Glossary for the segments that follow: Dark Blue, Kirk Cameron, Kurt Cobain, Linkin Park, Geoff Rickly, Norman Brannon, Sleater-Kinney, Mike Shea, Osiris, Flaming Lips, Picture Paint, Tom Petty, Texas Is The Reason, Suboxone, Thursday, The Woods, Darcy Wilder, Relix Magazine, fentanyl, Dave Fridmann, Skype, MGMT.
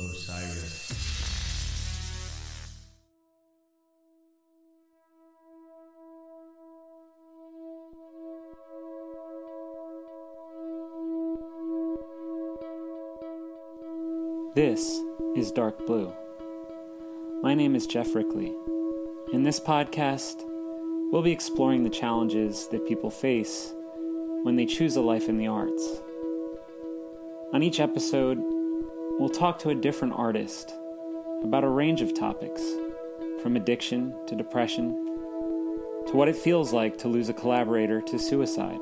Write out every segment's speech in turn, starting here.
Osiris. This is Dark Blue. My name is Geoff Rickly. In this podcast, we'll be exploring the challenges that people face when they choose a life in the arts. On each episode, we'll talk to a different artist about a range of topics, from addiction to depression, to what it feels like to lose a collaborator to suicide.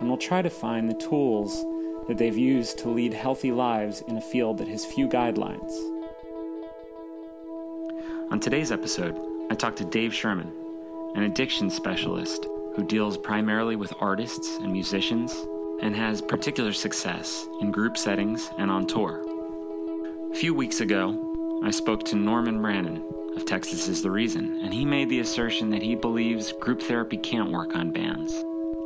And we'll try to find the tools that they've used to lead healthy lives in a field that has few guidelines. On today's episode, I talked to Dave Sherman, an addiction specialist who deals primarily with artists and musicians and has particular success in group settings and on tour. A few weeks ago, I spoke to Norman Brannon of Texas Is The Reason, and he made the assertion that he believes group therapy can't work on bands.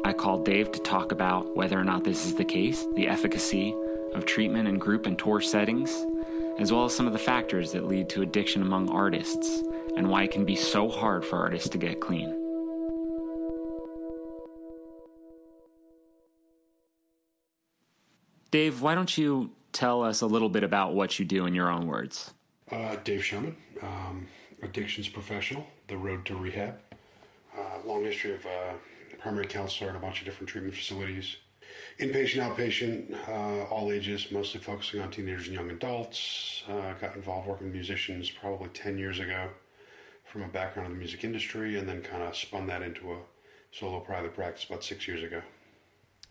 I called Dave to talk about whether or not this is the case, the efficacy of treatment in group and tour settings, as well as some of the factors that lead to addiction among artists, and why it can be so hard for artists to get clean. Dave, why don't you tell us a little bit about what you do in your own words? Dave Sherman, addictions professional, the road to rehab, long history of primary counselor at a bunch of different treatment facilities, inpatient, outpatient, all ages, mostly focusing on teenagers and young adults. Got involved working with musicians probably 10 years ago from a background in the music industry, and then kind of spun that into a solo private practice about 6 years ago.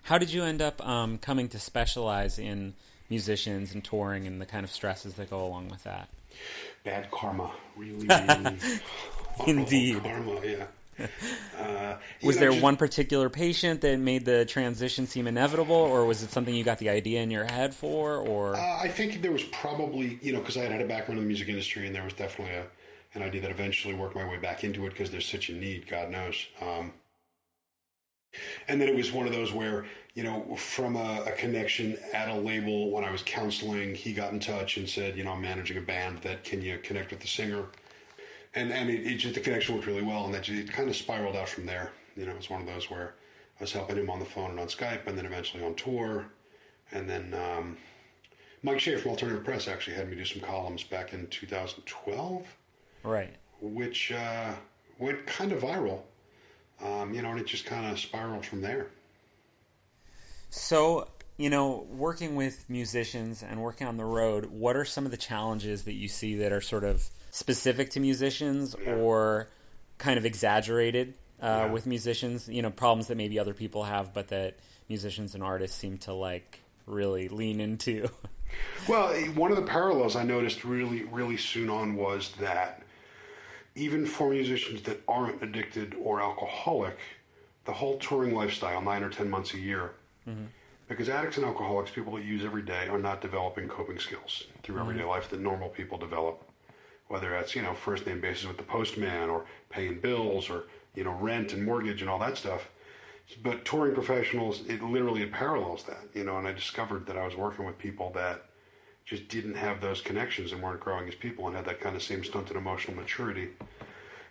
How did you end up coming to specialize in musicians and touring and the kind of stresses that go along with that? Bad karma. Really, really indeed. Karma, yeah. Was there one particular patient that made the transition seem inevitable, or was it something you got the idea in your head for? Or I think there was probably, because I had a background in the music industry, and there was definitely an idea that eventually worked my way back into it because there's such a need, God knows. And then it was one of those where, from a connection at a label when I was counseling, he got in touch and said, I'm managing a band that can you connect with the singer? And the connection worked really well, and that it kind of spiraled out from there. It's one of those where I was helping him on the phone and on Skype, and then eventually on tour. And then Mike Shea from Alternative Press actually had me do some columns back in 2012. Right. Which went kind of viral, and it just kind of spiraled from there. So, working with musicians and working on the road, what are some of the challenges that you see that are sort of specific to musicians or kind of exaggerated with musicians, problems that maybe other people have, but that musicians and artists seem to really lean into? Well, one of the parallels I noticed really, really soon on was that even for musicians that aren't addicted or alcoholic, the whole touring lifestyle, 9 or 10 months a year, mm-hmm. because addicts and alcoholics, people that use every day, are not developing coping skills through everyday mm-hmm. life that normal people develop. Whether that's, first name basis with the postman, or paying bills, or, rent and mortgage and all that stuff. But touring professionals, it literally parallels that, and I discovered that I was working with people that just didn't have those connections and weren't growing as people and had that kind of same stunted emotional maturity.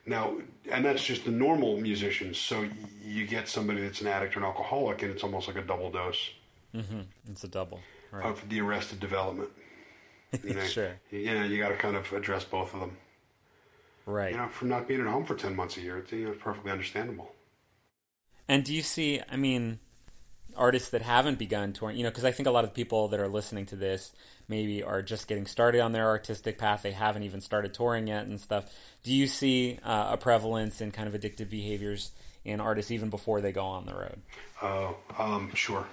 Now, and that's just the normal musicians. So you get somebody that's an addict or an alcoholic, and it's almost like a double dose. Mm-hmm. It's a double. Right. Of the arrested development. Sure. You got to kind of address both of them. Right. From not being at home for 10 months a year, it's perfectly understandable. And do you see, artists that haven't begun touring, because I think a lot of people that are listening to this maybe are just getting started on their artistic path. They haven't even started touring yet and stuff. Do you see a prevalence in kind of addictive behaviors in artists even before they go on the road? Oh, sure.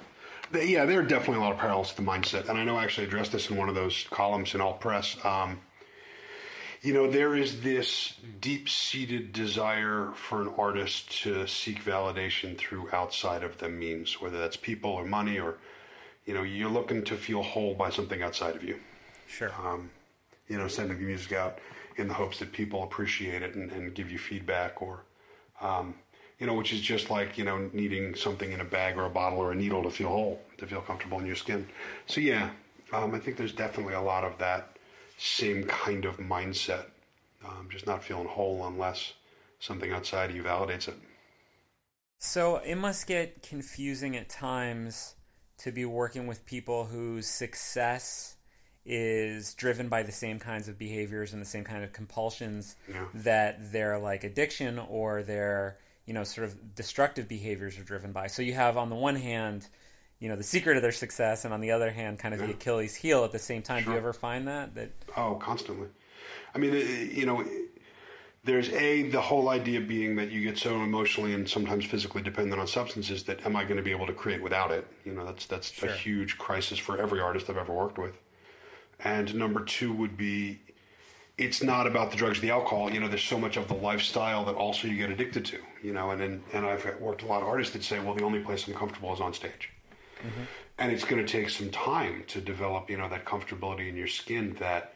Yeah, there are definitely a lot of parallels to the mindset. And I know I actually addressed this in one of those columns in Alt Press. There is this deep-seated desire for an artist to seek validation through outside of the means, whether that's people or money or, you're looking to feel whole by something outside of you. Sure. Sending the music out in the hopes that people appreciate it and give you feedback or... which is just like, needing something in a bag or a bottle or a needle to feel whole, to feel comfortable in your skin. So yeah, I think there's definitely a lot of that same kind of mindset. Just not feeling whole unless something outside of you validates it. So it must get confusing at times to be working with people whose success is driven by the same kinds of behaviors and the same kind of compulsions that their like addiction or their, you know, sort of destructive behaviors are driven by. So you have on the one hand, you know, the secret of their success, and on the other hand, kind of the Achilles heel at the same time. Do you ever find that? Oh, constantly. I mean, you know, there's the whole idea being that you get so emotionally and sometimes physically dependent on substances that am I going to be able to create without it? You know, that's a huge crisis for every artist I've ever worked with. And number two would be, it's not about the drugs, the alcohol. You know, there's so much of the lifestyle that also you get addicted to, you know, and I've worked with a lot of artists that say, well, the only place I'm comfortable is on stage. Mm-hmm. And it's going to take some time to develop, you know, that comfortability in your skin that,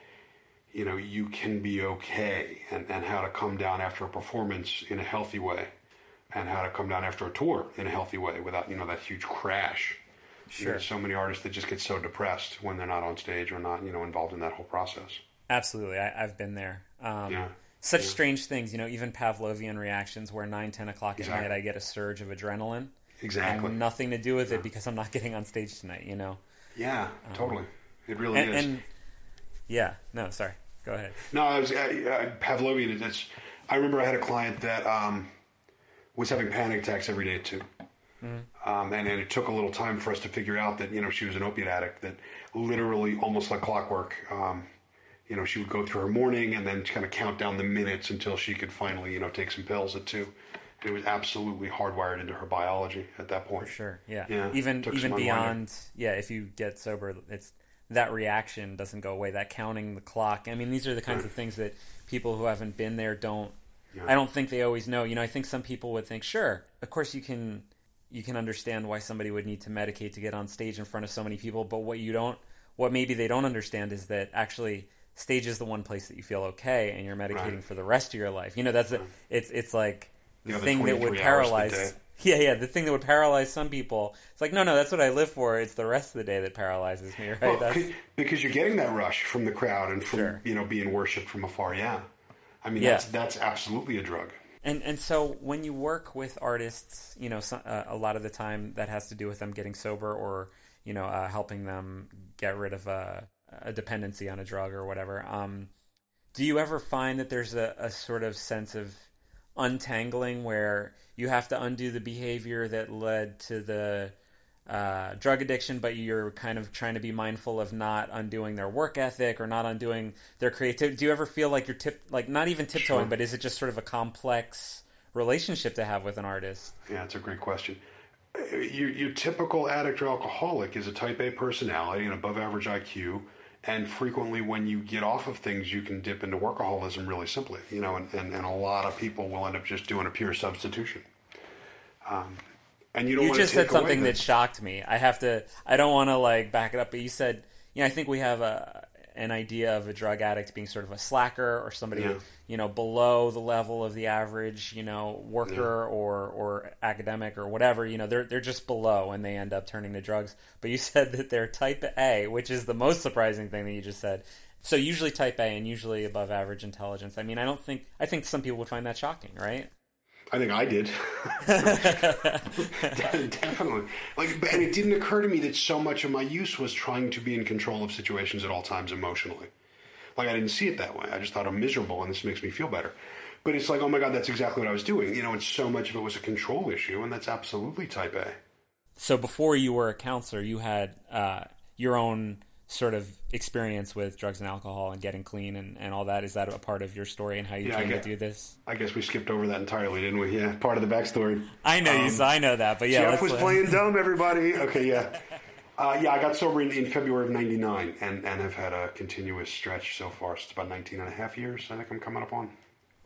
you know, you can be okay, and how to come down after a performance in a healthy way, and how to come down after a tour in a healthy way without, you know, that huge crash. Sure. You know, so many artists that just get so depressed when they're not on stage or not, you know, involved in that whole process. Absolutely. I've been there. Such strange things, you know, even Pavlovian reactions where 9, 10 o'clock at night I get a surge of adrenaline. Exactly. And nothing to do with it because I'm not getting on stage tonight, you know? Yeah, totally. It really is. Go ahead. No, I was Pavlovian. I remember I had a client that was having panic attacks every day too, and it took a little time for us to figure out that, you know, she was an opiate addict. That literally, almost like clockwork, you know, she would go through her morning and then kind of count down the minutes until she could finally, you know, take some pills at 2. It was absolutely hardwired into her biology at that point. For sure. Yeah. Even beyond. Yeah. If you get sober, it's. That reaction doesn't go away, that counting the clock. I mean, these are the kinds of things that people who haven't been there don't, I don't think they always know. You know, I think some people would think, sure, of course you can understand why somebody would need to medicate to get on stage in front of so many people. But what maybe they don't understand is that actually stage is the one place that you feel okay and you're medicating for the rest of your life. You know, that's it's like the thing that would paralyze. Yeah, the thing that would paralyze some people. It's like, no, that's what I live for. It's the rest of the day that paralyzes me, right? Well, because you're getting that rush from the crowd and from, you know, being worshipped from afar, I mean, that's absolutely a drug. And so when you work with artists, you know, a lot of the time that has to do with them getting sober or, you know, helping them get rid of a dependency on a drug or whatever. Do you ever find that there's a sort of sense of untangling where you have to undo the behavior that led to the drug addiction, but you're kind of trying to be mindful of not undoing their work ethic or not undoing their creativity? Do you ever feel like you're not even tiptoeing, but is it just sort of a complex relationship to have with an artist? Yeah, that's a great question. Your typical addict or alcoholic is a type A personality and above average IQ. And frequently when you get off of things, you can dip into workaholism really simply, you know, and a lot of people will end up just doing a pure substitution. And you don't want to take away. You just said something that shocked me. I don't want to like back it up, but you said, you know, I think we have an idea of a drug addict being sort of a slacker or somebody, you know, below the level of the average, you know, worker or academic or whatever, you know, they're just below and they end up turning to drugs. But you said that they're type A, which is the most surprising thing that you just said. So usually type A and usually above average intelligence. I mean, I think some people would find that shocking, right? I think I did. Definitely. And it didn't occur to me that so much of my use was trying to be in control of situations at all times emotionally. Like, I didn't see it that way. I just thought I'm miserable and this makes me feel better. But it's like, oh my God, that's exactly what I was doing. You know, and so much of it was a control issue, and that's absolutely type A. So before you were a counselor, you had your own sort of experience with drugs and alcohol and getting clean and all that. Is that a part of your story and how you came to do this? I guess we skipped over that entirely, didn't we? Yeah, part of the backstory. I know I know that, but Geoff was playing dumb, everybody. Okay, yeah. I got sober in February of 99 and have had a continuous stretch so far. It's about 19 and a half years I think I'm coming up on.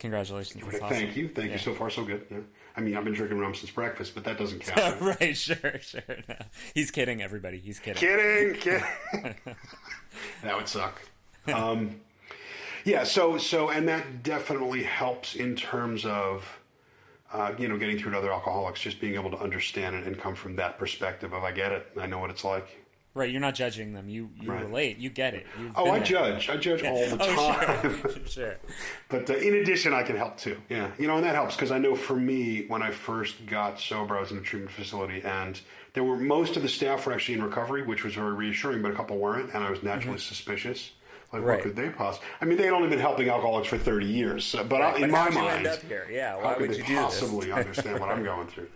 Congratulations. That's awesome. Thank you. Thank you. So far, so good. Yeah. I mean, I've been drinking rum since breakfast, but that doesn't count. Right, sure. No. He's kidding, everybody. He's kidding. Kidding. That would suck. So, and that definitely helps in terms of, you know, getting through to other alcoholics, just being able to understand it and come from that perspective of, I get it. I know what it's like. Right, you're not judging them. You right. relate. You get it. I judge all the time. Oh, sure. But in addition, I can help too. Yeah, and that helps because I know for me, when I first got sober, I was in a treatment facility, and there were most of the staff were actually in recovery, which was very reassuring, but a couple weren't, and I was naturally suspicious. Like, right. What could they possibly? I mean, they'd only been helping alcoholics for 30 years, but in my mind, how did you end up here? Yeah, why would you do this? How could they possibly understand what I'm going through?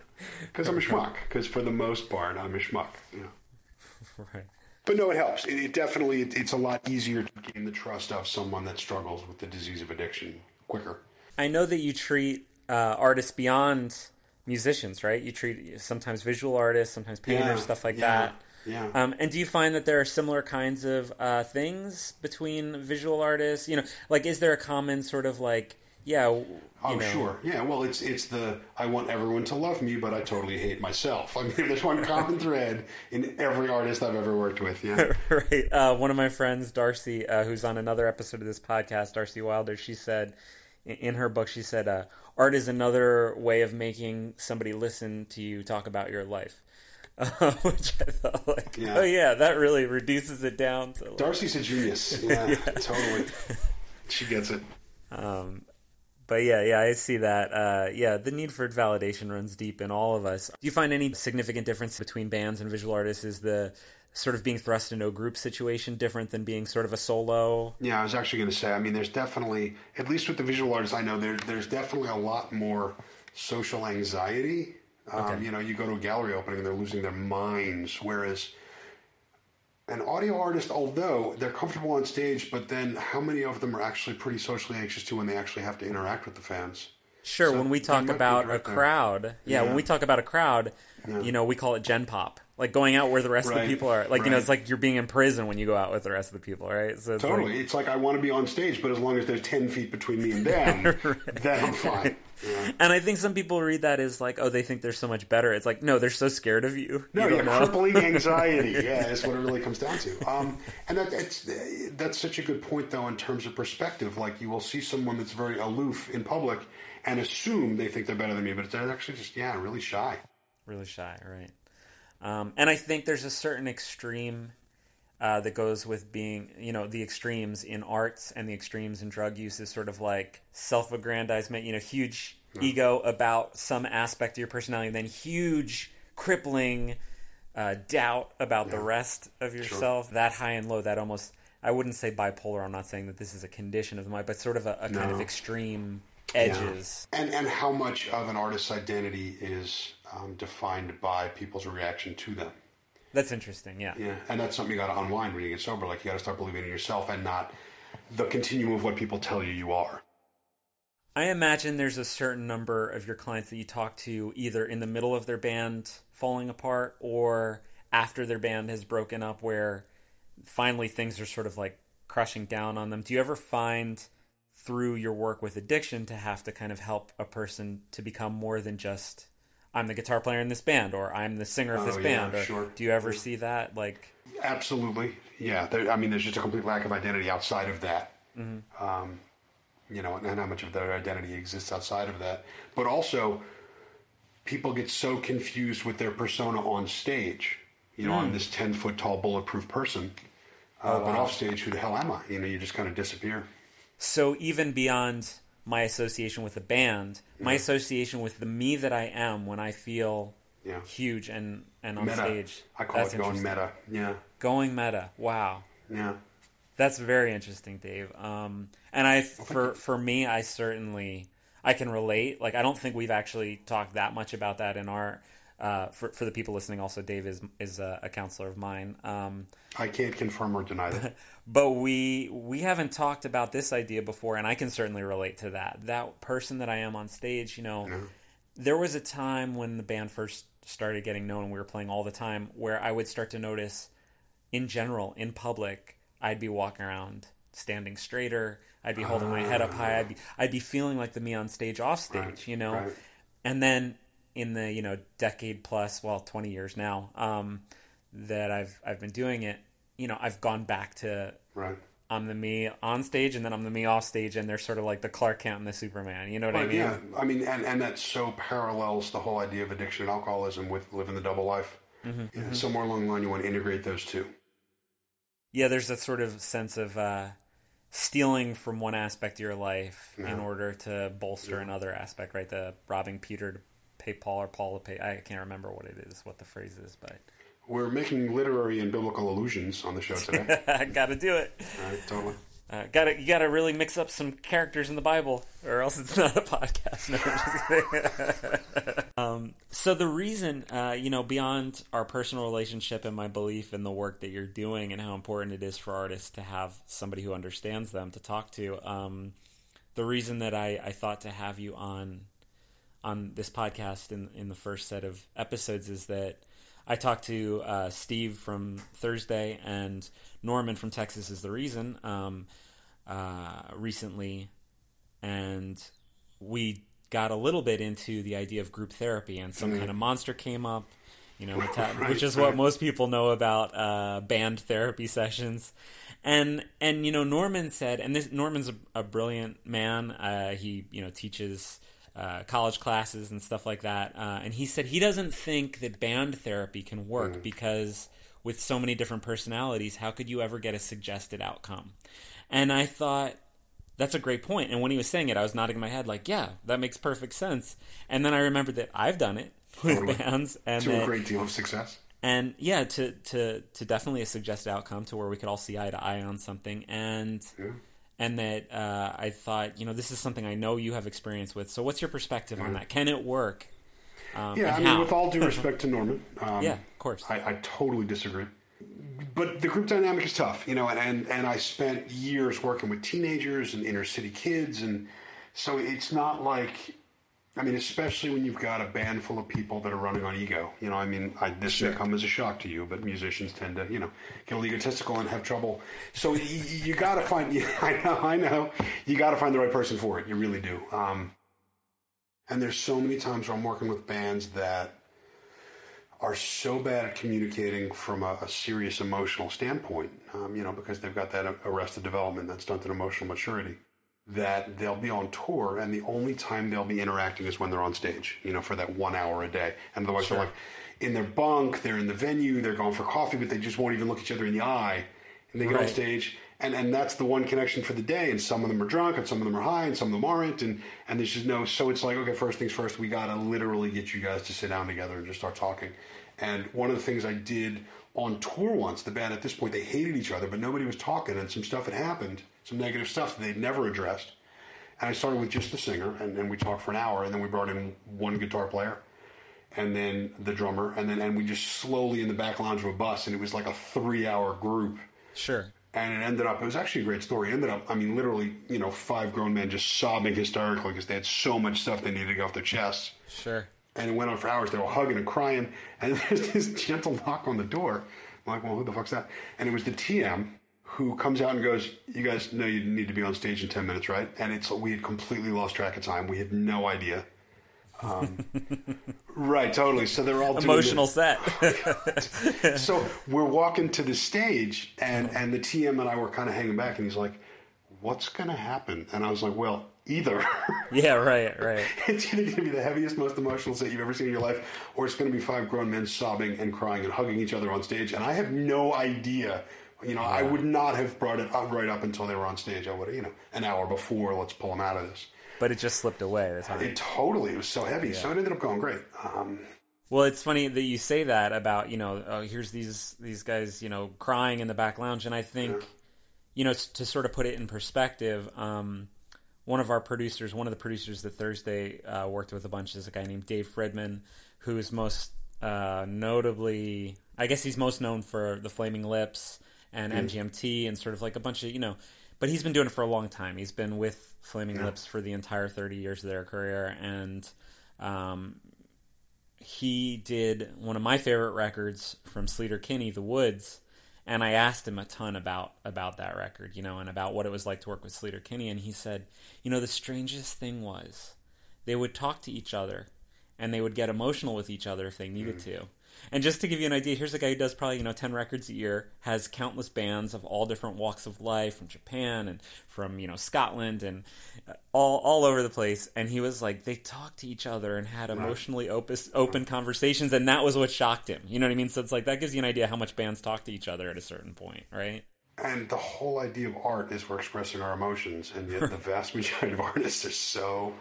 Because I'm a schmuck. Because for the most part, I'm a schmuck. Yeah. Right. But no, it helps. It definitely, it's a lot easier to gain the trust of someone that struggles with the disease of addiction quicker. I know that you treat artists beyond musicians, right? You treat sometimes visual artists, sometimes painters, stuff like that. Yeah. And do you find that there are similar kinds of things between visual artists? Is there a common sort of sure. Yeah, well, it's the I want everyone to love me, but I totally hate myself. I mean, there's one common thread in every artist I've ever worked with, yeah. Right. One of my friends, Darcy, who's on another episode of this podcast, Darcy Wilder, she said, in her book, she said, art is another way of making somebody listen to you talk about your life. Which I thought, that really reduces it down to... Darcy's a genius. Yeah, totally. She gets it. But yeah, I see that. The need for validation runs deep in all of us. Do you find any significant difference between bands and visual artists? Is the sort of being thrust into a group situation different than being sort of a solo? Yeah, I was actually going to say, I mean, there's definitely, at least with the visual artists I know, there's definitely a lot more social anxiety. Okay. You go to a gallery opening and they're losing their minds, whereas... an audio artist, although they're comfortable on stage, but then how many of them are actually pretty socially anxious too when they actually have to interact with the fans? Sure, so when we talk about a crowd, when we talk about a crowd, we call it gen pop. Like going out where the rest of the people are. Like, it's like you're being in prison when you go out with the rest of the people, right? So it's like I want to be on stage, but as long as there's 10 feet between me and them, then I'm fine. Yeah. And I think some people read that as like, oh, they think they're so much better. It's like, no, they're so scared of you. No, you crippling anxiety. Yeah, that's what it really comes down to. And that's such a good point, though, in terms of perspective. Like, you will see someone that's very aloof in public and assume they think they're better than me, but they're actually just, really shy. Really shy, right. And I think there's a certain extreme that goes with being, the extremes in arts and the extremes in drug use is sort of like self-aggrandizement, huge ego about some aspect of your personality, and then huge crippling doubt about the rest of yourself. Sure. That high and low, that almost, I wouldn't say bipolar, I'm not saying that this is a condition of the mind, but sort of a kind of extreme edges. Yeah. And how much of an artist's identity is... defined by people's reaction to them. That's interesting, yeah. And that's something you got to unwind when you get sober. Like, you got to start believing in yourself and not the continuum of what people tell you are. I imagine there's a certain number of your clients that you talk to either in the middle of their band falling apart or after their band has broken up where finally things are sort of like crushing down on them. Do you ever find through your work with addiction to have to kind of help a person to become more than just... I'm the guitar player in this band, or I'm the singer of this band. Or sure. Do you ever see that? Absolutely, yeah. There's just a complete lack of identity outside of that. Mm-hmm. And how much of their identity exists outside of that. But also, people get so confused with their persona on stage. I'm this 10-foot tall, bulletproof person. But off stage, who the hell am I? You just kind of disappear. So even beyond... my association with the band, my association with the me that I am when I feel huge and on meta. Stage. I call it going meta. Yeah. Going meta. Wow. Yeah. That's very interesting, Dave. And for me, I can relate. I don't think we've actually talked that much about that in our, for the people listening. Also, Dave is a counselor of mine. I can't confirm or deny that. But we haven't talked about this idea before, and I can certainly relate to that. That person that I am on stage, there was a time when the band first started getting known and we were playing all the time where I would start to notice, in general, in public, I'd be walking around standing straighter. I'd be holding my head up high. I'd be feeling like the me on stage, off stage, right, Right. And then in the, decade plus, 20 years now, that I've been doing it, I've gone back to I'm the me on stage and then I'm the me off stage, and they're sort of like the Clark Kent and the Superman. You know what I mean? Yeah, and that so parallels the whole idea of addiction and alcoholism with living the double life. Mm-hmm. Mm-hmm. Somewhere along the line, you want to integrate those two. Yeah, there's that sort of sense of stealing from one aspect of your life in order to bolster another aspect, right? The robbing Peter to pay Paul, or Paul to pay... I can't remember what it is, what the phrase is, but... We're making literary and biblical allusions on the show today. Gotta do it. All right, totally. You gotta really mix up some characters in the Bible, or else it's not a podcast. No, I'm just kidding. So the reason, beyond our personal relationship and my belief in the work that you're doing and how important it is for artists to have somebody who understands them to talk to, the reason that I thought to have you on this podcast in the first set of episodes is that I talked to Steve from Thursday and Norman from Texas Is The Reason recently, and we got a little bit into the idea of group therapy, and some kind of monster came up, which is what most people know about band therapy sessions. And Norman said, and this Norman's a brilliant man. He teaches college classes and stuff like that. And he said he doesn't think that band therapy can work because with so many different personalities, how could you ever get a suggested outcome? And I thought, that's a great point. And when he was saying it, I was nodding my head like, yeah, that makes perfect sense. And then I remembered that I've done it with bands. And to a great deal of success. And yeah, to definitely a suggested outcome to where we could all see eye to eye on something. And that I thought, this is something I know you have experience with. So what's your perspective on that? Can it work? With all due respect to Norman. Yeah, of course. I totally disagree. But the group dynamic is tough, and I spent years working with teenagers and inner city kids. And so it's not like, especially when you've got a band full of people that are running on ego. This may come as a shock to you, but musicians tend to, get a little egotistical and have trouble. So you got to find, I know, you got to find the right person for it. You really do. And there's so many times where I'm working with bands that are so bad at communicating from a serious emotional standpoint, because they've got that arrested development, that stunted emotional maturity, that they'll be on tour and the only time they'll be interacting is when they're on stage, for that 1 hour a day. And otherwise they're like in their bunk, they're in the venue, they're going for coffee, but they just won't even look each other in the eye. And they get on stage and that's the one connection for the day. And some of them are drunk and some of them are high and some of them aren't. And there's just so it's like, okay, first things first, we got to literally get you guys to sit down together and just start talking. And one of the things I did on tour once, the band at this point, they hated each other, but nobody was talking and some stuff had happened. Some negative stuff that they'd never addressed. And I started with just the singer, and we talked for an hour, and then we brought in one guitar player, and then the drummer, and we just slowly in the back lounge of a bus, and it was like a 3 hour group. Sure. And it was actually a great story. It ended up, literally, 5 grown men just sobbing hysterically because they had so much stuff they needed to get off their chests. Sure. And it went on for hours. They were hugging and crying, and there's this gentle knock on the door. I'm like, well, who the fuck's that? And it was the TM, who comes out and goes, you guys know you need to be on stage in 10 minutes, right? And we had completely lost track of time. We had no idea. Right, totally. So they're all doing emotional set. So we're walking to the stage, and the TM and I were kind of hanging back, and he's like, what's going to happen? And I was like, well, either. Yeah, right. It's either going to be the heaviest, most emotional set you've ever seen in your life, or it's going to be 5 grown men sobbing and crying and hugging each other on stage. And I have no idea... I would not have brought it up right up until they were on stage. I would have, an hour before, let's pull them out of this. But it just slipped away. That's it was so heavy. Yeah. So it ended up going great. Well, it's funny that you say that about, here's these guys, crying in the back lounge. And I think, to sort of put it in perspective, one of the producers that Thursday worked with a bunch is a guy named Dave Fridmann, who is most notably, I guess he's most known for the Flaming Lips and MGMT and sort of like a bunch of, but he's been doing it for a long time. He's been with Flaming Lips for the entire 30 years of their career. And he did one of my favorite records from Sleater-Kinney, The Woods. And I asked him a ton about that record, and about what it was like to work with Sleater-Kinney. And he said, the strangest thing was they would talk to each other and they would get emotional with each other if they needed to. And just to give you an idea, here's a guy who does probably, 10 records a year, has countless bands of all different walks of life, from Japan and from, Scotland and all over the place. And he was like, they talked to each other and had emotionally open conversations, and that was what shocked him. You know what I mean? So it's like, that gives you an idea how much bands talk to each other at a certain point, right? And the whole idea of art is we're expressing our emotions, and yet the vast majority of artists are so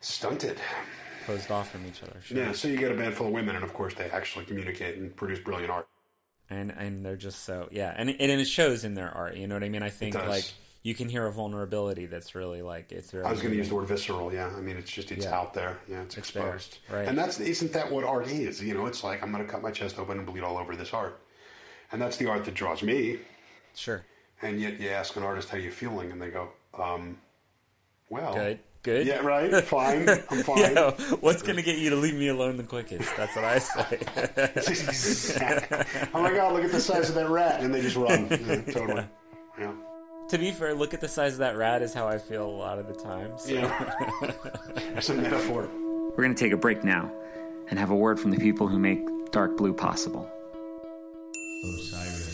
stunted. Closed off from each other. Sure. Yeah, so you get a band full of women, and of course they actually communicate and produce brilliant art. And they're just so, yeah. And it shows in their art, you know what I mean? I think, like, you can hear a vulnerability that's really, like, it's very... I was going to use the word visceral, yeah. I mean, it's just, it's out there. Yeah, it's exposed. There, right. And isn't that what art is? It's like, I'm going to cut my chest open and bleed all over this art. And that's the art that draws me. Sure. And yet you ask an artist, how are you feeling? And they go, well... Good. Yeah, right? Fine. I'm fine. Yo, what's going to get you to leave me alone the quickest? That's what I say. Oh my God, look at the size of that rat. And they just run. Totally. Yeah. To be fair, look at the size of that rat is how I feel a lot of the time. So. Yeah. That's a metaphor. We're going to take a break now and have a word from the people who make Dark Blue possible. Osiris.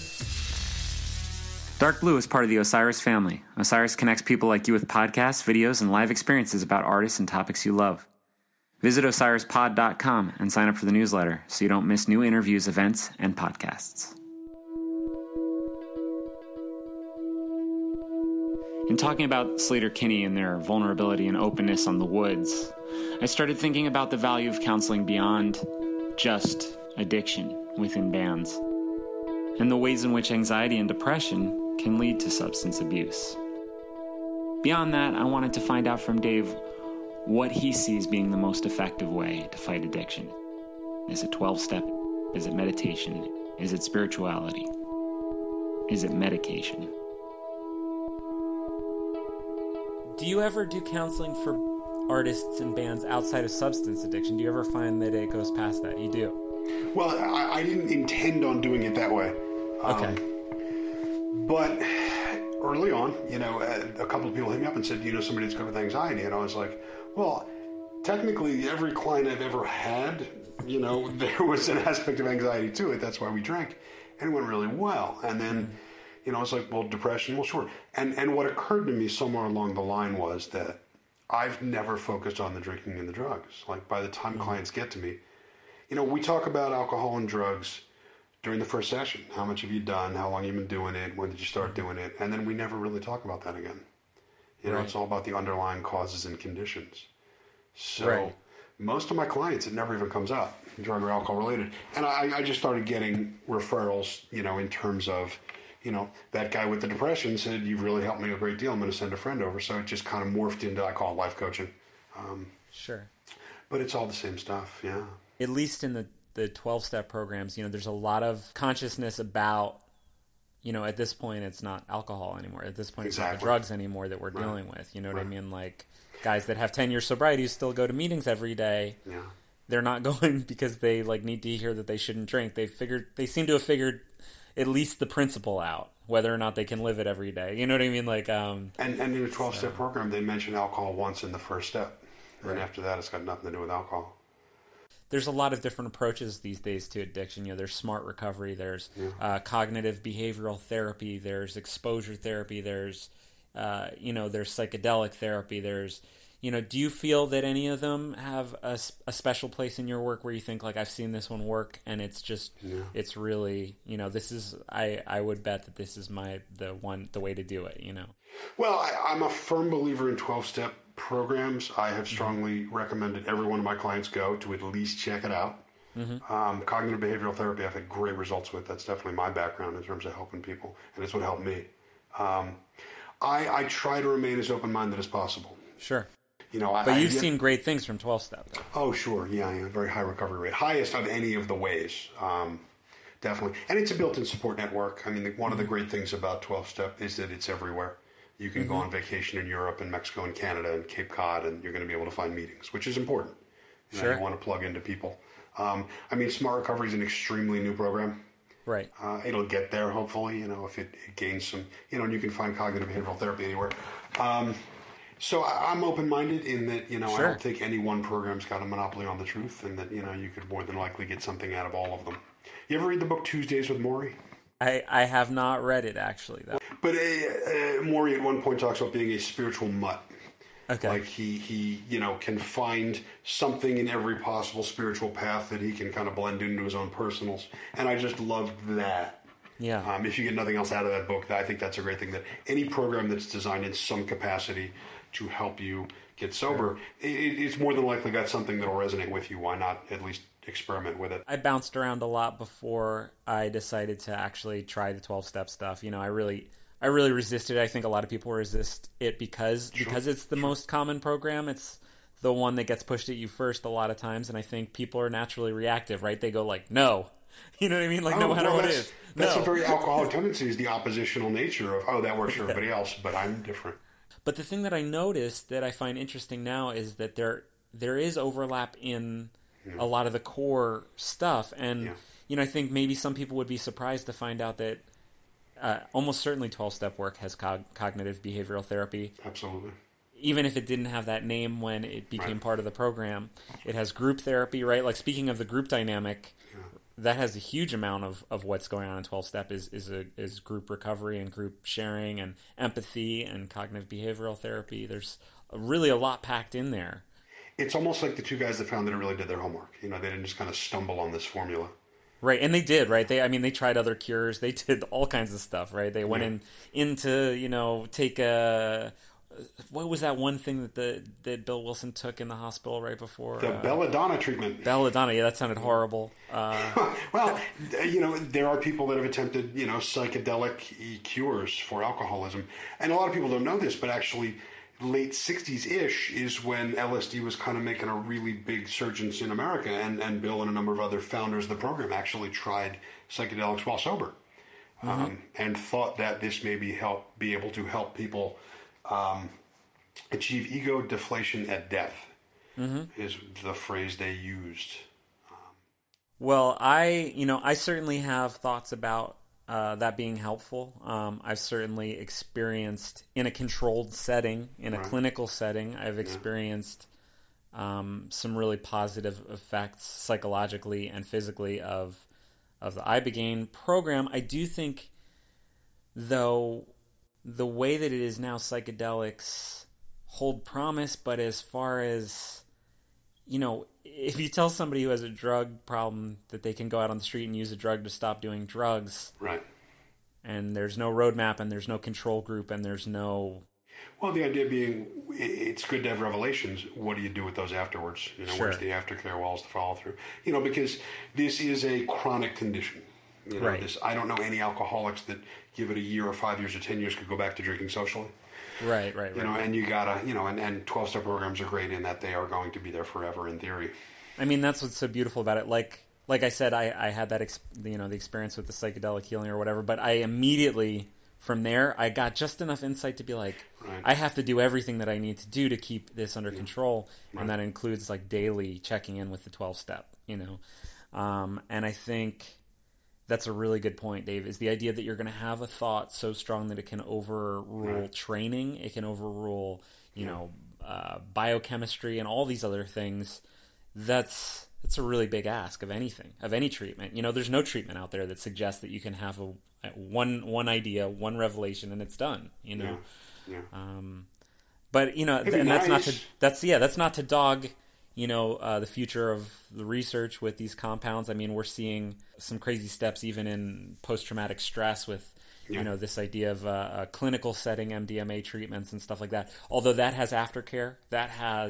Dark Blue is part of the Osiris family. Osiris connects people like you with podcasts, videos, and live experiences about artists and topics you love. Visit osirispod.com and sign up for the newsletter so you don't miss new interviews, events, and podcasts. In talking about Sleater-Kinney and their vulnerability and openness on The Woods, I started thinking about the value of counseling beyond just addiction within bands, and the ways in which anxiety and depression can lead to substance abuse. Beyond that, I wanted to find out from Dave what he sees being the most effective way to fight addiction. Is it 12-step? Is it meditation? Is it spirituality? Is it medication? Do you ever do counseling for artists and bands outside of substance addiction? Do you ever find that it goes past that? You do? Well, I didn't intend on doing it that way. Okay. But early on, a couple of people hit me up and said, somebody that's good with anxiety. And I was like, well, technically every client I've ever had, there was an aspect of anxiety to it. That's why we drank. And it went really well. And then, I was like, well, depression, well, sure. And what occurred to me somewhere along the line was that I've never focused on the drinking and the drugs. Like, by the time clients get to me, we talk about alcohol and drugs during the first session. How much have you done? How long have you been doing it? When did you start doing it? And then we never really talk about that again. It's all about the underlying causes and conditions. So most of my clients, it never even comes up, drug or alcohol related. And I just started getting referrals, in terms of, that guy with the depression said, you've really helped me a great deal. I'm going to send a friend over. So it just kind of morphed into, I call it life coaching. Sure. But it's all the same stuff. Yeah. At least in the 12-step programs, there's a lot of consciousness about, at this point it's not alcohol anymore. At this point it's not the drugs anymore that we're dealing with. You know what I mean? Like, guys that have 10-year sobriety who still go to meetings every day, they're not going because they need to hear that they shouldn't drink. They seem to have figured at least the principle out, whether or not they can live it every day. You know what I mean? Like, and in a 12-step program, they mention alcohol once in the first step. And after that, it's got nothing to do with alcohol. There's a lot of different approaches these days to addiction. There's smart recovery, there's cognitive behavioral therapy, there's exposure therapy, there's, there's psychedelic therapy, there's, do you feel that any of them have a special place in your work where you think, like, I've seen this one work and it's just, it's really, this is, I would bet that this is the way to do it, Well, I'm a firm believer in 12-step programs. I have strongly recommended every one of my clients go to at least check it out. Cognitive behavioral therapy, I've had great results with. That's definitely my background in terms of helping people, and it's what helped me. I try to remain as open-minded as possible. Sure. But you've seen great things from 12-step. Oh, sure. Yeah. Very high recovery rate. Highest of any of the ways. Definitely. And it's a built-in support network. I mean, one of the great things about 12-step is that it's everywhere. You can go on vacation in Europe and Mexico and Canada and Cape Cod, and you're going to be able to find meetings, which is important. You want to plug into people. Smart Recovery is an extremely new program. Right. It'll get there, hopefully, if it gains some, and you can find cognitive behavioral therapy anywhere. So I'm open-minded in that, you know, sure. I don't think any one program's got a monopoly on the truth, and that, you know, you could more than likely get something out of all of them. You ever read the book Tuesdays with Maury? I have not read it, actually. Though. But Maury at one point talks about being a spiritual mutt. Okay. Like he you know, can find something in every possible spiritual path that he can kind of blend into his own personals. And I just loved that. Yeah. If you get nothing else out of that book, I think that's a great thing, that any program that's designed in some capacity to help you get sober, sure. it's more than likely got something that'll resonate with you. Why not at least experiment with it? I bounced around a lot before I decided to actually try the 12-step stuff. You know, I really resisted. I think a lot of people resist it because it's the most common program. It's the one that gets pushed at you first a lot of times. And I think people are naturally reactive, right? They go like, no. You know what I mean? Like, no matter what it is. That's a very alcoholic tendency, is the oppositional nature of, oh, that works for everybody else, but I'm different. But the thing that I noticed that I find interesting now is that there is overlap in a lot of the core stuff. And, you know, I think maybe some people would be surprised to find out that almost certainly 12-step work has cognitive behavioral therapy. Absolutely. Even if it didn't have that name when it became part of the program. It has group therapy, right? Like, speaking of the group dynamic, that has a huge amount of what's going on in 12-step is group recovery and group sharing and empathy and cognitive behavioral therapy. There's really a lot packed in there. It's almost like the two guys that found that it really did their homework. You know, they didn't just kind of stumble on this formula. Right, and they did, right? They tried other cures. They did all kinds of stuff, right? They went into, you know, take a... What was that one thing that Bill Wilson took in the hospital right before? The belladonna treatment. Belladonna, yeah, that sounded horrible. Well, you know, there are people that have attempted, you know, psychedelic cures for alcoholism. And a lot of people don't know this, but actually late 60s-ish is when LSD was kind of making a really big surge in America. And Bill and a number of other founders of the program actually tried psychedelics while sober and thought that this may be able to help people... achieve ego deflation at death is the phrase they used. Well, I certainly have thoughts about that being helpful. I've certainly experienced in a controlled setting, in a clinical setting, I've experienced some really positive effects psychologically and physically of the Ibogaine program. I do think, though, the way that it is now, psychedelics hold promise, but as far as, you know, if you tell somebody who has a drug problem that they can go out on the street and use a drug to stop doing drugs, right? And there's no roadmap, and there's no control group, and there's no... Well, the idea being, it's good to have revelations. What do you do with those afterwards? You know, where's the aftercare walls to follow through? You know, because this is a chronic condition. You know, this, I don't know any alcoholics that give it a year or 5 years or 10 years could go back to drinking socially. Right. You know, and you gotta, you know, and 12-step programs are great in that they are going to be there forever in theory. I mean, that's what's so beautiful about it. Like I said, I had that, the experience with the psychedelic healing or whatever, but I immediately, from there, I got just enough insight to be like, I have to do everything that I need to do to keep this under control. Right. And that includes like daily checking in with the 12-step, you know. And I think... That's a really good point, Dave, is the idea that you're going to have a thought so strong that it can overrule training. It can overrule, you know, biochemistry and all these other things. That's a really big ask of anything, of any treatment. You know, there's no treatment out there that suggests that you can have a one idea, one revelation, and it's done, you know. Yeah. But, you know, and that's not to dog... You know, the future of the research with these compounds. I mean, we're seeing some crazy steps even in post-traumatic stress with, you know, this idea of a clinical setting, MDMA treatments and stuff like that. Although that has aftercare, that has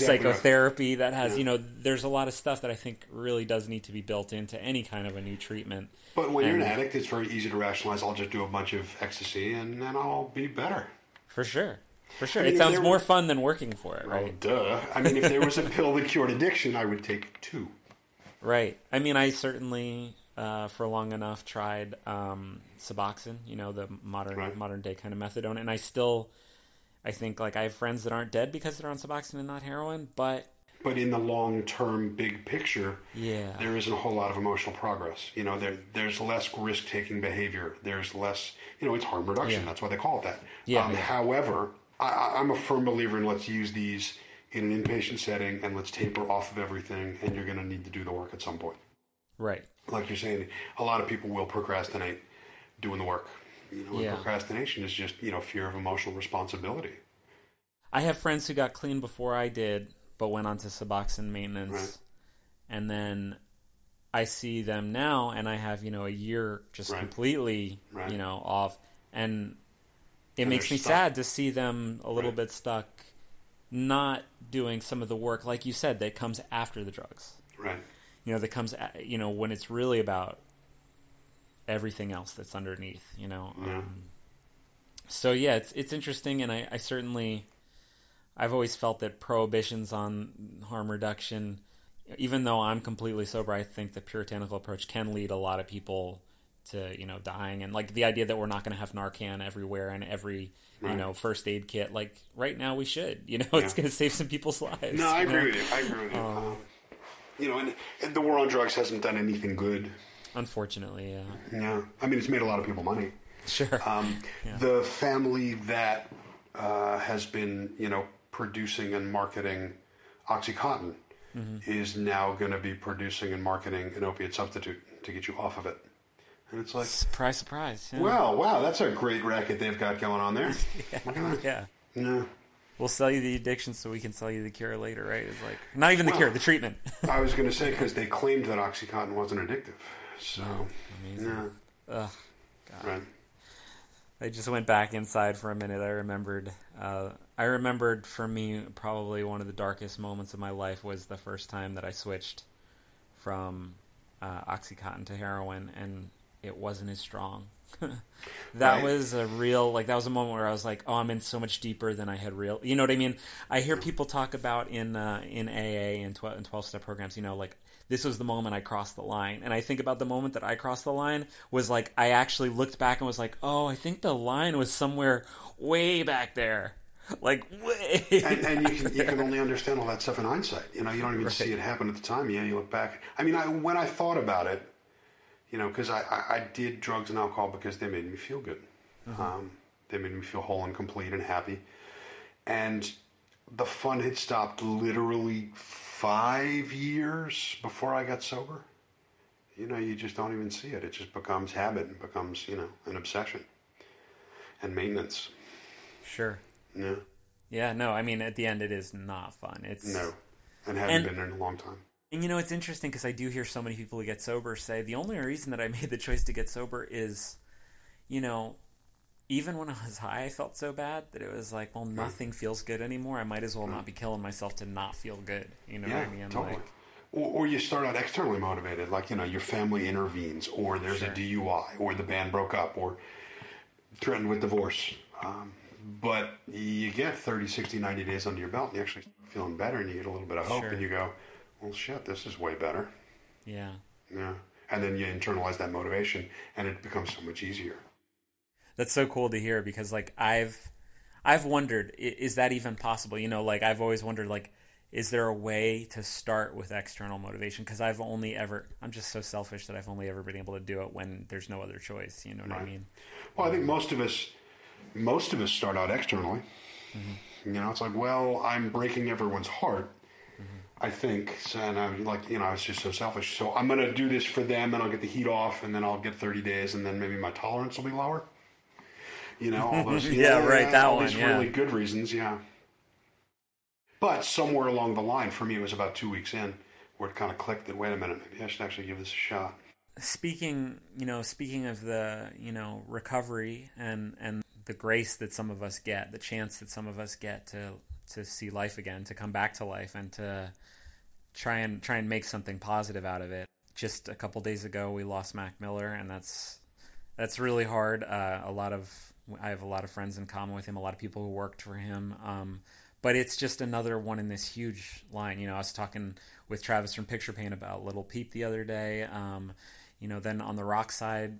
psychotherapy, that has, you know, there's a lot of stuff that I think really does need to be built into any kind of a new treatment. But when you're an addict, it's very easy to rationalize, I'll just do a bunch of ecstasy and then I'll be better. For sure. I mean, it sounds more fun than working for it, right? Oh, duh. I mean, if there was a pill that cured addiction, I would take two. Right. I mean, I certainly, for long enough, tried Suboxone, you know, the modern-day kind of methadone. And I still, I think, like, I have friends that aren't dead because they're on Suboxone and not heroin, but... But in the long-term big picture, there isn't a whole lot of emotional progress. You know, there's less risk-taking behavior. There's less, you know, it's harm reduction. Yeah. That's why they call it that. Yeah, however... I'm a firm believer in let's use these in an inpatient setting and let's taper off of everything, and you're going to need to do the work at some point. Right. Like you're saying, a lot of people will procrastinate doing the work. You know, yeah. Procrastination is just, you know, fear of emotional responsibility. I have friends who got clean before I did, but went on to Suboxone maintenance. Right. And then I see them now, and I have, you know, a year just right. completely, right. you know, off. And it makes me sad to see them a little right. bit stuck, not doing some of the work, like you said, that comes after the drugs. Right. You know, that comes, you know, when it's really about everything else that's underneath, you know. Yeah. So, yeah, it's interesting, and I certainly, I've always felt that prohibitions on harm reduction, even though I'm completely sober, I think the puritanical approach can lead a lot of people to, you know, dying. And, like, the idea that we're not going to have Narcan everywhere and every, right. you know, first aid kit, like, right now we should. You know, yeah. it's going to save some people's lives. No, I agree with you. I agree with you. You know, and the war on drugs hasn't done anything good. Unfortunately, yeah. Yeah. I mean, it's made a lot of people money. Sure. Yeah. The family that has been, you know, producing and marketing OxyContin mm-hmm. is now going to be producing and marketing an opiate substitute to get you off of it. And it's like... Surprise, surprise. Yeah. Well, wow, that's a great racket they've got going on there. yeah. yeah. Yeah. We'll sell you the addiction so we can sell you the cure later, right? It's like, not even the cure, the treatment. I was going to say, because they claimed that OxyContin wasn't addictive. So, amazing. Yeah. Ugh, God. Right. I just went back inside for a minute. I remembered for me, probably one of the darkest moments of my life was the first time that I switched from OxyContin to heroin, and it wasn't as strong. That right. was a real, like, that was a moment where I was like, oh, I'm in so much deeper than I had real, you know what I mean? I hear people talk about in AA and 12-step programs, you know, like, this was the moment I crossed the line. And I think about the moment that I crossed the line was like, I actually looked back and was like, oh, I think the line was somewhere way back there. Like, way and you can only understand all that stuff in hindsight. You know, you don't even right. see it happen at the time. Yeah, you look back. I mean, when I thought about it, you know, because I did drugs and alcohol because they made me feel good. Uh-huh. They made me feel whole and complete and happy. And the fun had stopped literally 5 years before I got sober. You know, you just don't even see it. It just becomes habit and becomes, you know, an obsession and maintenance. Sure. Yeah. Yeah, no, I mean, at the end, it is not fun. It hasn't been in a long time. And, you know, it's interesting because I do hear so many people who get sober say the only reason that I made the choice to get sober is, you know, even when I was high, I felt so bad that it was like, well, nothing feels good anymore. I might as well not be killing myself to not feel good. You know what I mean? Totally. Like, or you start out externally motivated, like, you know, your family intervenes, or there's sure. a DUI, or the band broke up, or threatened with divorce. But you get 30, 60, 90 days under your belt, and you're actually feeling better, and you get a little bit of hope, sure. and you go, well, shit, this is way better. Yeah. Yeah. And then you internalize that motivation, and it becomes so much easier. That's so cool to hear, because, like, I've wondered, is that even possible? You know, like, I've always wondered, like, is there a way to start with external motivation? Because I'm just so selfish that I've only ever been able to do it when there's no other choice. You know what right. I mean? Well, I think most of us start out externally. Mm-hmm. You know, it's like, well, I'm breaking everyone's heart. I think, and I'm like, you know, I was just so selfish. So I'm going to do this for them, and I'll get the heat off, and then I'll get 30 days, and then maybe my tolerance will be lower. You know, all those really good reasons, yeah. But somewhere along the line, for me, it was about 2 weeks in where it kind of clicked that, wait a minute, maybe I should actually give this a shot. Speaking of the, you know, recovery and the grace that some of us get, the chance that some of us get to see life again, to come back to life, and to try and make something positive out of it. Just a couple days ago, we lost Mac Miller, and that's really hard. I have a lot of friends in common with him, a lot of people who worked for him. But it's just another one in this huge line. You know, I was talking with Travis from Picture Paint about Little Peep the other day. You know, then on the rock side,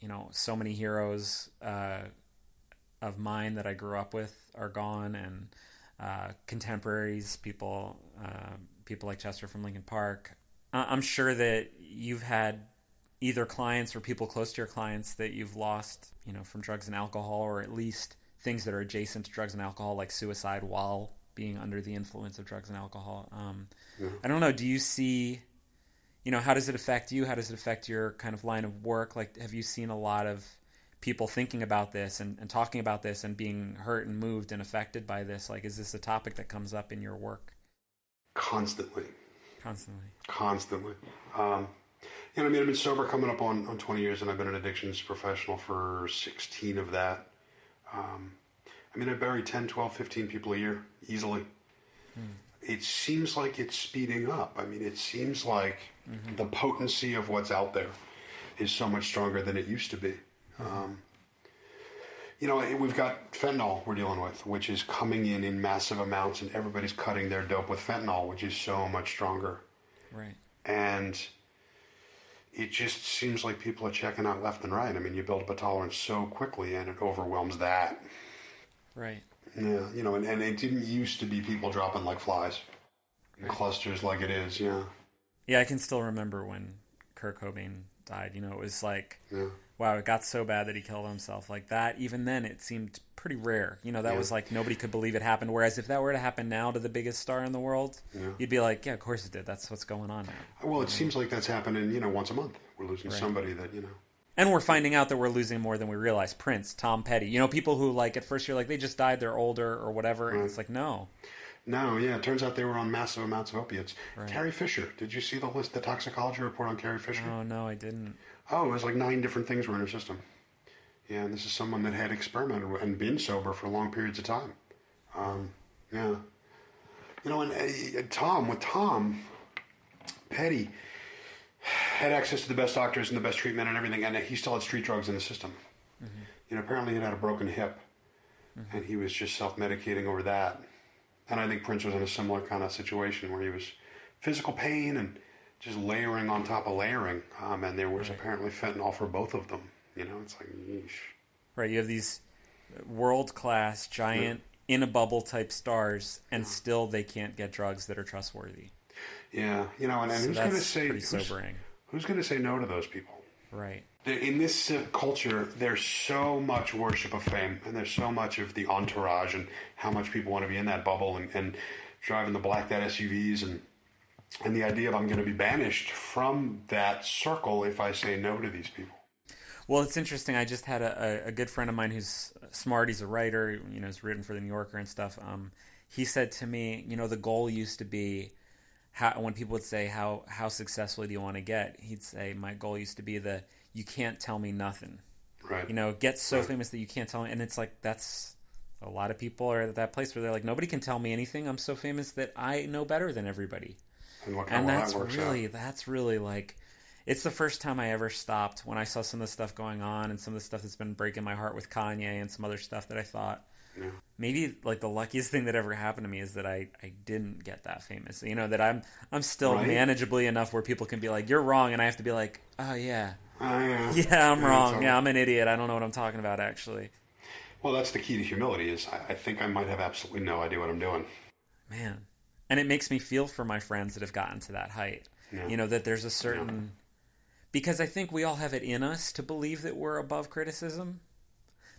you know, so many heroes of mine that I grew up with are gone, and contemporaries, people like Chester from Linkin Park. I'm sure that you've had either clients or people close to your clients that you've lost, you know, from drugs and alcohol, or at least things that are adjacent to drugs and alcohol, like suicide while being under the influence of drugs and alcohol. I don't know. Do you see, you know, how does it affect you? How does it affect your kind of line of work? Like, have you seen a lot of people thinking about this and talking about this and being hurt and moved and affected by this? Like, is this a topic that comes up in your work? Constantly. You know, I mean, I've been sober coming up on 20 years, and I've been an addictions professional for 16 of that. I mean, I bury 10, 12, 15 people a year, easily. It seems like it's speeding up. I mean, it seems like the potency of what's out there is so much stronger than it used to be. You know, we've got fentanyl we're dealing with, which is coming in massive amounts, and everybody's cutting their dope with fentanyl, which is so much stronger. Right. And it just seems like people are checking out left and right. I mean, you build up a tolerance so quickly, and it overwhelms that. Right. Yeah, you know, and it didn't used to be people dropping like flies in clusters like it is, Yeah, I can still remember when Kurt Cobain died. You know, it was like, wow, it got so bad that he killed himself. Like that, even then, it seemed pretty rare. You know, that was like nobody could believe it happened. Whereas if that were to happen now to the biggest star in the world, you'd be like, yeah, of course it did. That's what's going on now. Well, it seems like that's happening, you know, once a month. We're losing somebody that, you know. And we're finding out that we're losing more than we realize. Prince, Tom Petty, you know, people who like at first you're like, they just died, they're older or whatever. And it's like, no. It turns out they were on massive amounts of opiates. Carrie Fisher. Did you see the list, the toxicology report on Carrie Fisher? Oh, no, I didn't. Oh, it was like 9 different things were in her system. Yeah, and this is someone that had experimented with and been sober for long periods of time. You know, and Tom Petty had access to the best doctors and the best treatment and everything, and he still had street drugs in the system. You know, apparently he had a broken hip, and he was just self-medicating over that. And I think Prince was in a similar kind of situation where he was physical pain and just layering on top of layering, and there was apparently fentanyl for both of them. You know, it's like, yeesh. Right, you have these world-class, giant, in-a-bubble type stars, and still they can't get drugs that are trustworthy. Yeah, you know, and so who's going to say who's going to say no to those people? Right. In this culture, there's so much worship of fame, and there's so much of the entourage, and how much people want to be in that bubble, and driving the blacked out SUVs, and the idea of I'm going to be banished from that circle if I say no to these people. Well, it's interesting. I just had a good friend of mine who's smart. He's a writer. You know, he's written for The New Yorker and stuff. He said to me, you know, the goal used to be, when people would say, how successful do you want to get? He'd say, my goal used to be the, you can't tell me nothing. Right. You know, get so famous that you can't tell me. And it's like, that's, a lot of people are at that place where they're like, nobody can tell me anything. I'm so famous that I know better than everybody. And that's really like, it's the first time I ever stopped when I saw some of the stuff going on and some of the stuff that's been breaking my heart with Kanye and some other stuff that I thought, maybe like the luckiest thing that ever happened to me is that I didn't get that famous. You know, that I'm still manageably enough where people can be like, you're wrong, and I have to be like, oh yeah. I'm wrong. I'm an idiot. I don't know what I'm talking about actually. Well, that's the key to humility is I think I might have absolutely no idea what I'm doing. Man. And it makes me feel for my friends that have gotten to that height. Yeah. You know, that there's a certain because I think we all have it in us to believe that we're above criticism.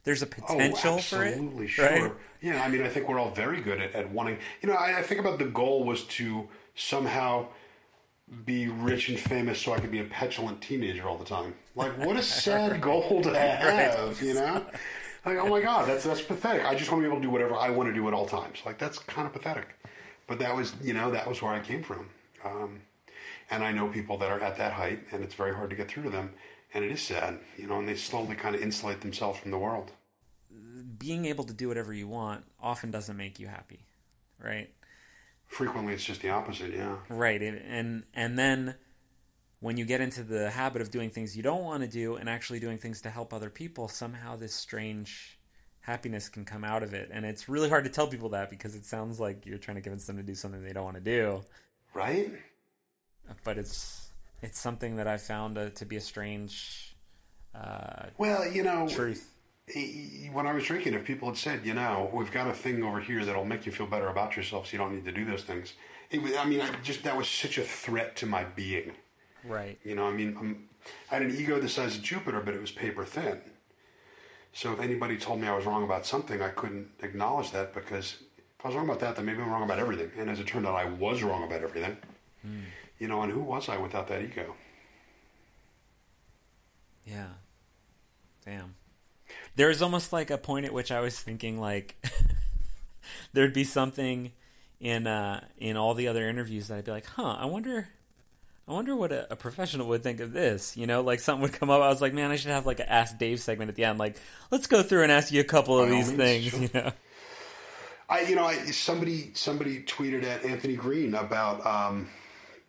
There's a potential for it. Absolutely, sure. Right? Yeah, I mean, I think we're all very good at wanting. You know, I think about the goal was to somehow be rich and famous so I could be a petulant teenager all the time. Like, what a sad goal to have, you know? Like, oh my God, that's pathetic. I just want to be able to do whatever I want to do at all times. Like, that's kind of pathetic. But that was, you know, that was where I came from. And I know people that are at that height, and it's very hard to get through to them. And it is sad, you know, and they slowly kind of insulate themselves from the world. Being able to do whatever you want often doesn't make you happy, right? Frequently, it's just the opposite, yeah. Right, and then when you get into the habit of doing things you don't want to do and actually doing things to help other people, somehow this strange happiness can come out of it. And it's really hard to tell people that because it sounds like you're trying to convince them to do something they don't want to do. Right? But it's something that I found to be a strange you know, truth. When I was drinking, if people had said, you know, we've got a thing over here that'll make you feel better about yourself so you don't need to do those things. That was such a threat to my being. Right. You know, I mean, I had an ego the size of Jupiter, but it was paper thin. So if anybody told me I was wrong about something, I couldn't acknowledge that, because if I was wrong about that, then maybe I'm wrong about everything. And as it turned out, I was wrong about everything. Mm. You know, and who was I without that ego? Yeah. Damn. There's almost like a point at which I was thinking, like, there'd be something in all the other interviews that I'd be like, huh, I wonder what a professional would think of this, you know, like something would come up. I was like, man, I should have like an Ask Dave segment at the end. Like, let's go through and ask you a couple of these things, sure. You know? Somebody tweeted at Anthony Green about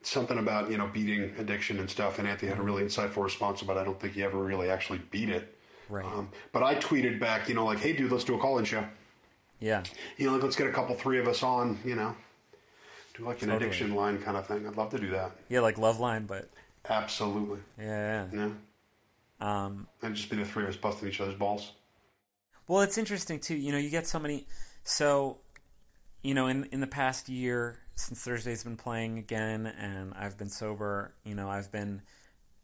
something about, you know, beating addiction and stuff. And Anthony had a really insightful response, but I don't think he ever really actually beat it. Right. But I tweeted back, you know, like, hey dude, let's do a call-in show. Yeah. You know, like, let's get three of us on, you know. Like an addiction line kind of thing. I'd love to do that. Yeah, like Love Line, but... Absolutely. Yeah. And just be the three of us busting each other's balls. Well, it's interesting, too. You know, you get so many... So, you know, in the past year, since Thursday's been playing again, and I've been sober, you know, I've been,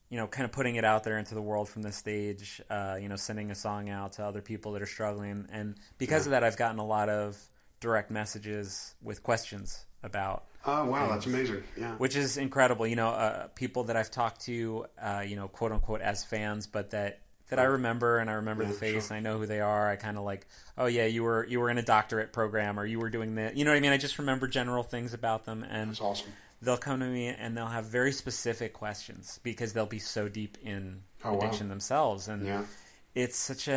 you know, kind of putting it out there into the world from the stage, you know, sending a song out to other people that are struggling. And because of that, I've gotten a lot of direct messages with questions about things. That's amazing. Yeah, which is incredible, you know. People that I've talked to, you know, quote unquote as fans, but that I remember, and I remember the face, sure. And I know who they are. I kind of like, oh yeah, you were in a doctorate program, or you were doing this, you know what I mean? I just remember general things about them, and that's awesome. They'll come to me and they'll have very specific questions because they'll be so deep in addiction themselves, and it's such a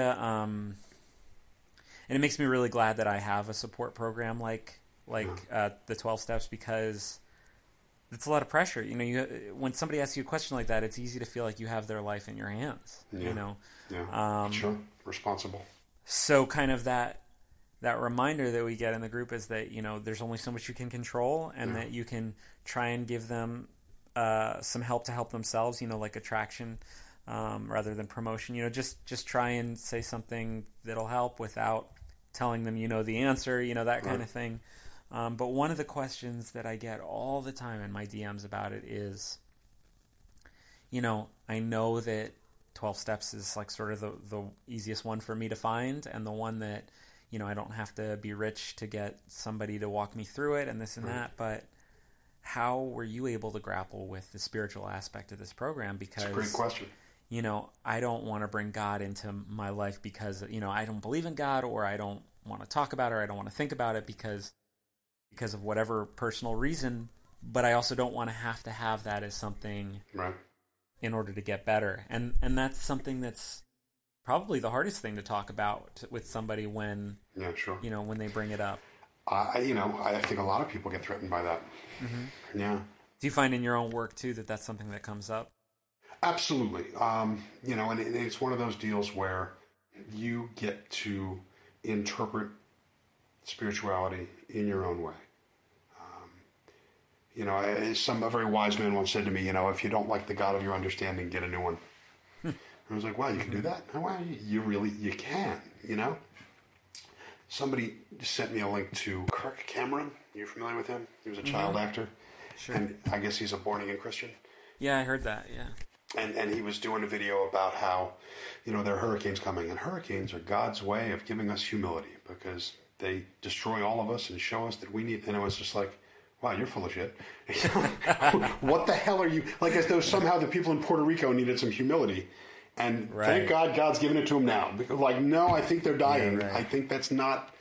and it makes me really glad that I have a support program like the 12 steps, because it's a lot of pressure. You know, when somebody asks you a question like that, it's easy to feel like you have their life in your hands, you know? Yeah, sure. Responsible. So kind of that reminder that we get in the group is that, you know, there's only so much you can control, and that you can try and give them some help to help themselves, you know, like attraction rather than promotion. You know, just try and say something that'll help without telling them you know the answer, you know, that kind of thing. But one of the questions that I get all the time in my DMs about it is, you know, I know that 12 steps is like sort of the easiest one for me to find, and the one that, you know, I don't have to be rich to get somebody to walk me through it and this and that. But how were you able to grapple with the spiritual aspect of this program? Because it's a great question. You know, I don't want to bring God into my life because, you know, I don't believe in God, or I don't want to talk about it, or I don't want to think about it because of whatever personal reason, but I also don't want to have that as something in order to get better. And that's something that's probably the hardest thing to talk about with somebody when, you know, when they bring it up. You know, I think a lot of people get threatened by that. Mm-hmm. Yeah. Do you find in your own work too, that that's something that comes up? Absolutely. You know, and it's one of those deals where you get to interpret spirituality in your own way. You know, a very wise man once said to me, you know, if you don't like the God of your understanding, get a new one. And I was like, wow, you can do that? Well, you can, you know? Somebody sent me a link to Kirk Cameron. You're familiar with him? He was a child actor. Sure. And I guess he's a born-again Christian. Yeah, I heard that, yeah. And he was doing a video about how, you know, there are hurricanes coming, and hurricanes are God's way of giving us humility, because they destroy all of us and show us that we need... And I was just like, wow, you're full of shit. What the hell are you... Like, as though somehow the people in Puerto Rico needed some humility. And thank God God's giving it to them now. Like, no, I think they're dying. I think that's not...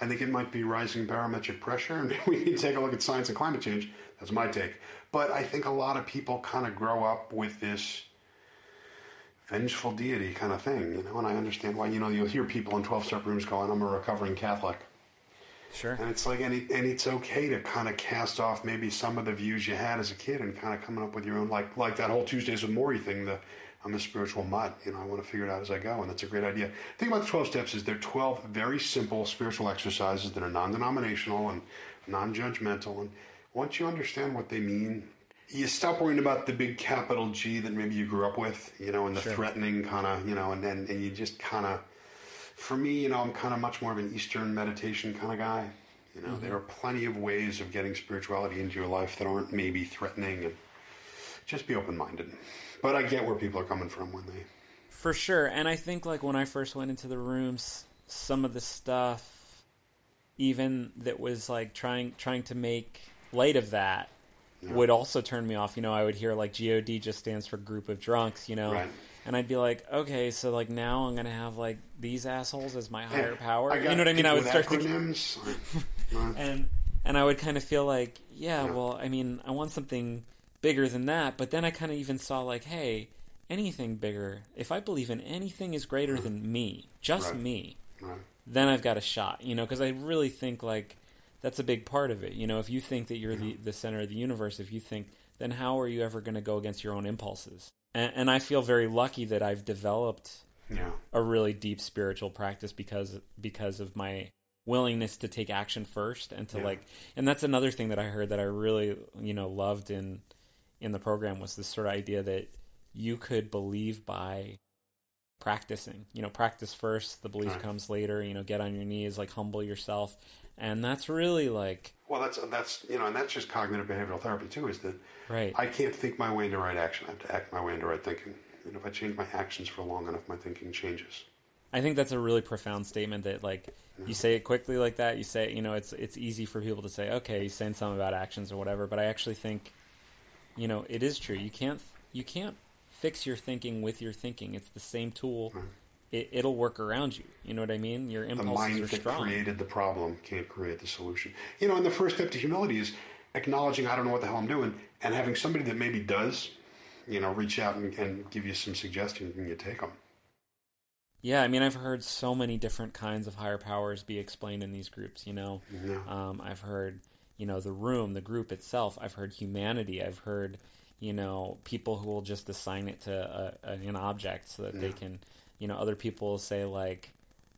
I think it might be rising barometric pressure, and we need to take a look at science and climate change. That's my take. But I think a lot of people kind of grow up with this vengeful deity kind of thing, you know, and I understand why. You know, you'll hear people in 12-step rooms going, I'm a recovering Catholic. Sure. And it's like, and it's okay to kind of cast off maybe some of the views you had as a kid and kind of coming up with your own, like that whole Tuesdays with Maury thing, I'm a spiritual mutt, you know, I want to figure it out as I go, and that's a great idea. The thing about the 12 steps is they're 12 very simple spiritual exercises that are non-denominational and non-judgmental, and once you understand what they mean, you stop worrying about the big capital G that maybe you grew up with, you know, and the threatening kind of, you know, and you just kind of, for me, you know, I'm kind of much more of an Eastern meditation kind of guy. You know, there are plenty of ways of getting spirituality into your life that aren't maybe threatening, and just be open-minded. But I get where people are coming from when they For sure. And I think, like, when I first went into the rooms, some of the stuff, even that was, like, trying to make light of that, yeah, would also turn me off. You know, I would hear, like, GOD just stands for Group of Drunks, you know? Right. And I'd be like, okay, so, like, now I'm going to have, like, these assholes as my higher power. You know what I mean? I would start acronyms. And I would kind of feel like, yeah, well, I mean, I want something bigger than that. But then I kind of even saw, like, hey, anything bigger, if I believe in anything is greater than me, just me, then I've got a shot, you know, because I really think, like, that's a big part of it. You know, if you think that you're the center of the universe, if you think, then how are you ever going to go against your own impulses? And I feel very lucky that I've developed a really deep spiritual practice because of my willingness to take action first and to and that's another thing that I heard that I really, you know, loved in the program was this sort of idea that you could believe by practicing, you know, practice first, the belief comes later, you know, get on your knees, like humble yourself. And that's really like, well, that's, you know, and that's just cognitive behavioral therapy too, is that I can't think my way into right action. I have to act my way into right thinking. And if I change my actions for long enough, my thinking changes. I think that's a really profound statement that, like, you say it quickly like that. You say, you know, it's easy for people to say, okay, he's saying something about actions or whatever. But I actually think, you know, it is true. You can't fix your thinking with your thinking. It's the same tool. It'll work around you. You know what I mean? Your impulses are strong. The mind that created the problem can't create the solution. You know, and the first step to humility is acknowledging I don't know what the hell I'm doing and having somebody that maybe does, you know, reach out and give you some suggestions and you take them. Yeah, I mean, I've heard so many different kinds of higher powers be explained in these groups, you know. Yeah. I've heard, you know, the room, the group itself. I've heard humanity. I've heard, you know, people who will just assign it to an object so that they can, you know, other people say like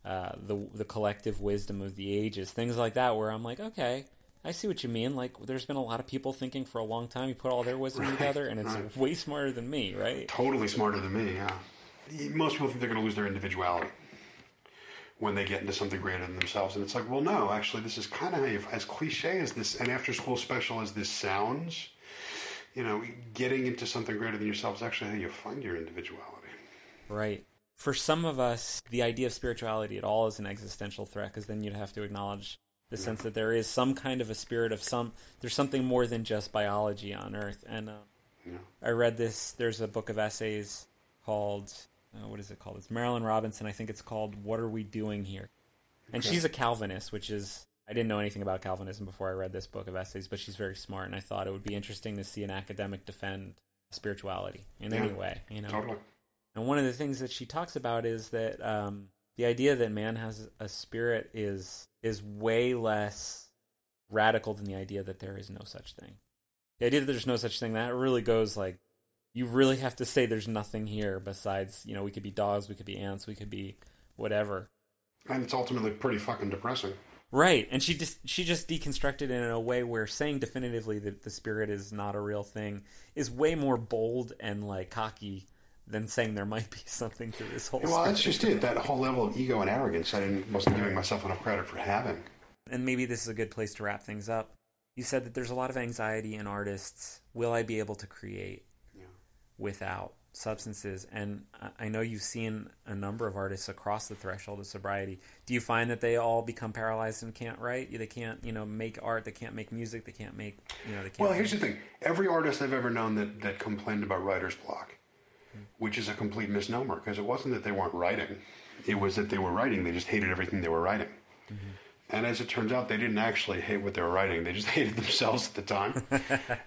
the collective wisdom of the ages, things like that, where I'm like, okay, I see what you mean. Like, there's been a lot of people thinking for a long time. You put all their wisdom together, and it's way smarter than me, right? Totally smarter than me, yeah. Most people think they're going to lose their individuality when they get into something greater than themselves. And it's like, well, no, actually, this is kind of how you, as cliche as this, and after school special as this sounds, you know, getting into something greater than yourself is actually how you find your individuality. Right. For some of us, the idea of spirituality at all is an existential threat, because then you'd have to acknowledge the sense that there is some kind of a spirit of there's something more than just biology on Earth. And I read this, there's a book of essays called, what is it called? It's Marilyn Robinson. I think it's called What Are We Doing Here? And she's a Calvinist, which is, I didn't know anything about Calvinism before I read this book of essays, but she's very smart, and I thought it would be interesting to see an academic defend spirituality in any way, you know. Totally. And one of the things that she talks about is that the idea that man has a spirit is way less radical than the idea that there is no such thing. The idea that there's no such thing, that really goes like, you really have to say there's nothing here besides, you know, we could be dogs, we could be ants, we could be whatever. And it's ultimately pretty fucking depressing. Right. And she just deconstructed it in a way where saying definitively that the spirit is not a real thing is way more bold and like cocky than saying there might be something to this whole Well, that's just it. That whole level of ego and arrogance I wasn't giving myself enough credit for having. And maybe this is a good place to wrap things up. You said that there's a lot of anxiety in artists. Will I be able to create without substances? And I know you've seen a number of artists across the threshold of sobriety. Do you find that they all become paralyzed and can't write? They can't, you know, make art. They can't make music. They can't make, you know, they can't. Well, here's the thing. Every artist I've ever known that complained about writer's block, which is a complete misnomer, because it wasn't that they weren't writing. It was that they were writing. They just hated everything they were writing. Mm-hmm. And as it turns out, they didn't actually hate what they were writing. They just hated themselves at the time.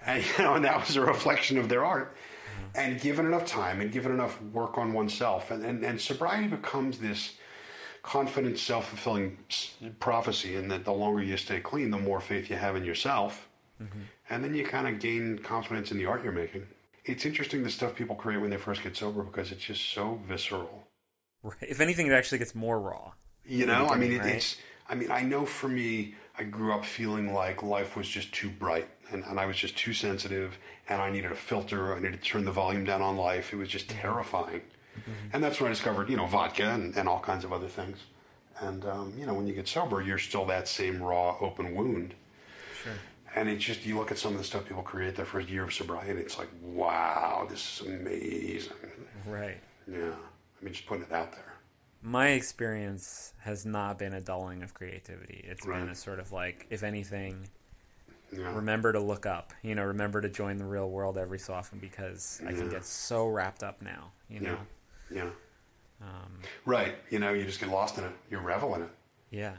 And, you know, and that was a reflection of their art. And given enough time and given enough work on oneself, and sobriety becomes this confident, self-fulfilling prophecy in that the longer you stay clean, the more faith you have in yourself. Mm-hmm. And then you kind of gain confidence in the art you're making. It's interesting the stuff people create when they first get sober, because it's just so visceral. Right. If anything, it actually gets more raw. You know, I mean, it's... I mean, I know for me, I grew up feeling like life was just too bright, and I was just too sensitive, and I needed a filter. I needed to turn the volume down on life. It was just terrifying. Mm-hmm. And that's when I discovered, you know, vodka and all kinds of other things. And, you know, when you get sober, you're still that same raw, open wound. Sure. And it's just, you look at some of the stuff people create their first year of sobriety, and it's like, wow, this is amazing. Right. Yeah. I mean, just putting it out there. My experience has not been a dulling of creativity. It's been a sort of like, if anything, remember to look up, you know, remember to join the real world every so often, because I can get so wrapped up now, you know? Yeah. You know, you just get lost in it. You revel in it. Yeah.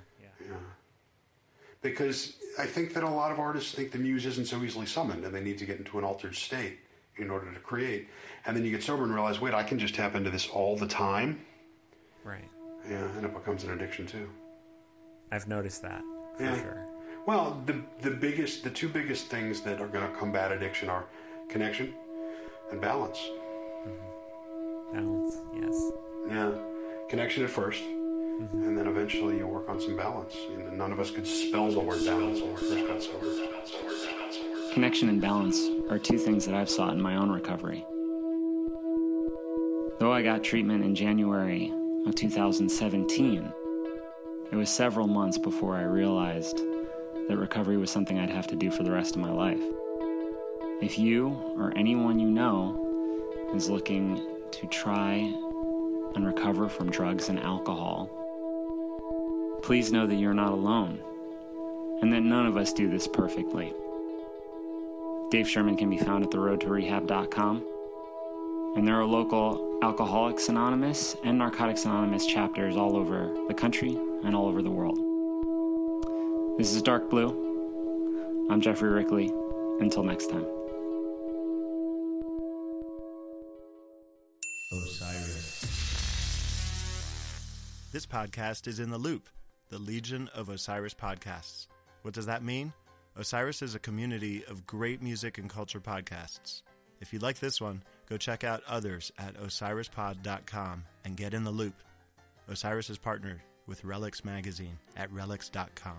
Because I think that a lot of artists think the muse isn't so easily summoned, and they need to get into an altered state in order to create. And then you get sober and realize, wait, I can just tap into this all the time. Right. Yeah, and it becomes an addiction too. I've noticed that, for sure. Well, the two biggest things that are going to combat addiction are connection and balance. Mm-hmm. Balance, yes. Yeah, connection at first. Mm-hmm. And then eventually you work on some balance. You know, none of us could spell the word balance when we first got sober. Connection and balance are two things that I've sought in my own recovery. Though I got treatment in January of 2017, it was several months before I realized that recovery was something I'd have to do for the rest of my life. If you or anyone you know is looking to try and recover from drugs and alcohol, please know that you're not alone, and that none of us do this perfectly. Dave Sherman can be found at theroadtorehab.com, and there are local Alcoholics Anonymous and Narcotics Anonymous chapters all over the country and all over the world. This is Dark Blue. I'm Geoff Rickly. Until next time. Osiris. This podcast is in The Loop, the Legion of Osiris podcasts. What does that mean? Osiris is a community of great music and culture podcasts. If you like this one, go check out others at osirispod.com and get in the loop. Osiris is partnered with Relix Magazine at relix.com.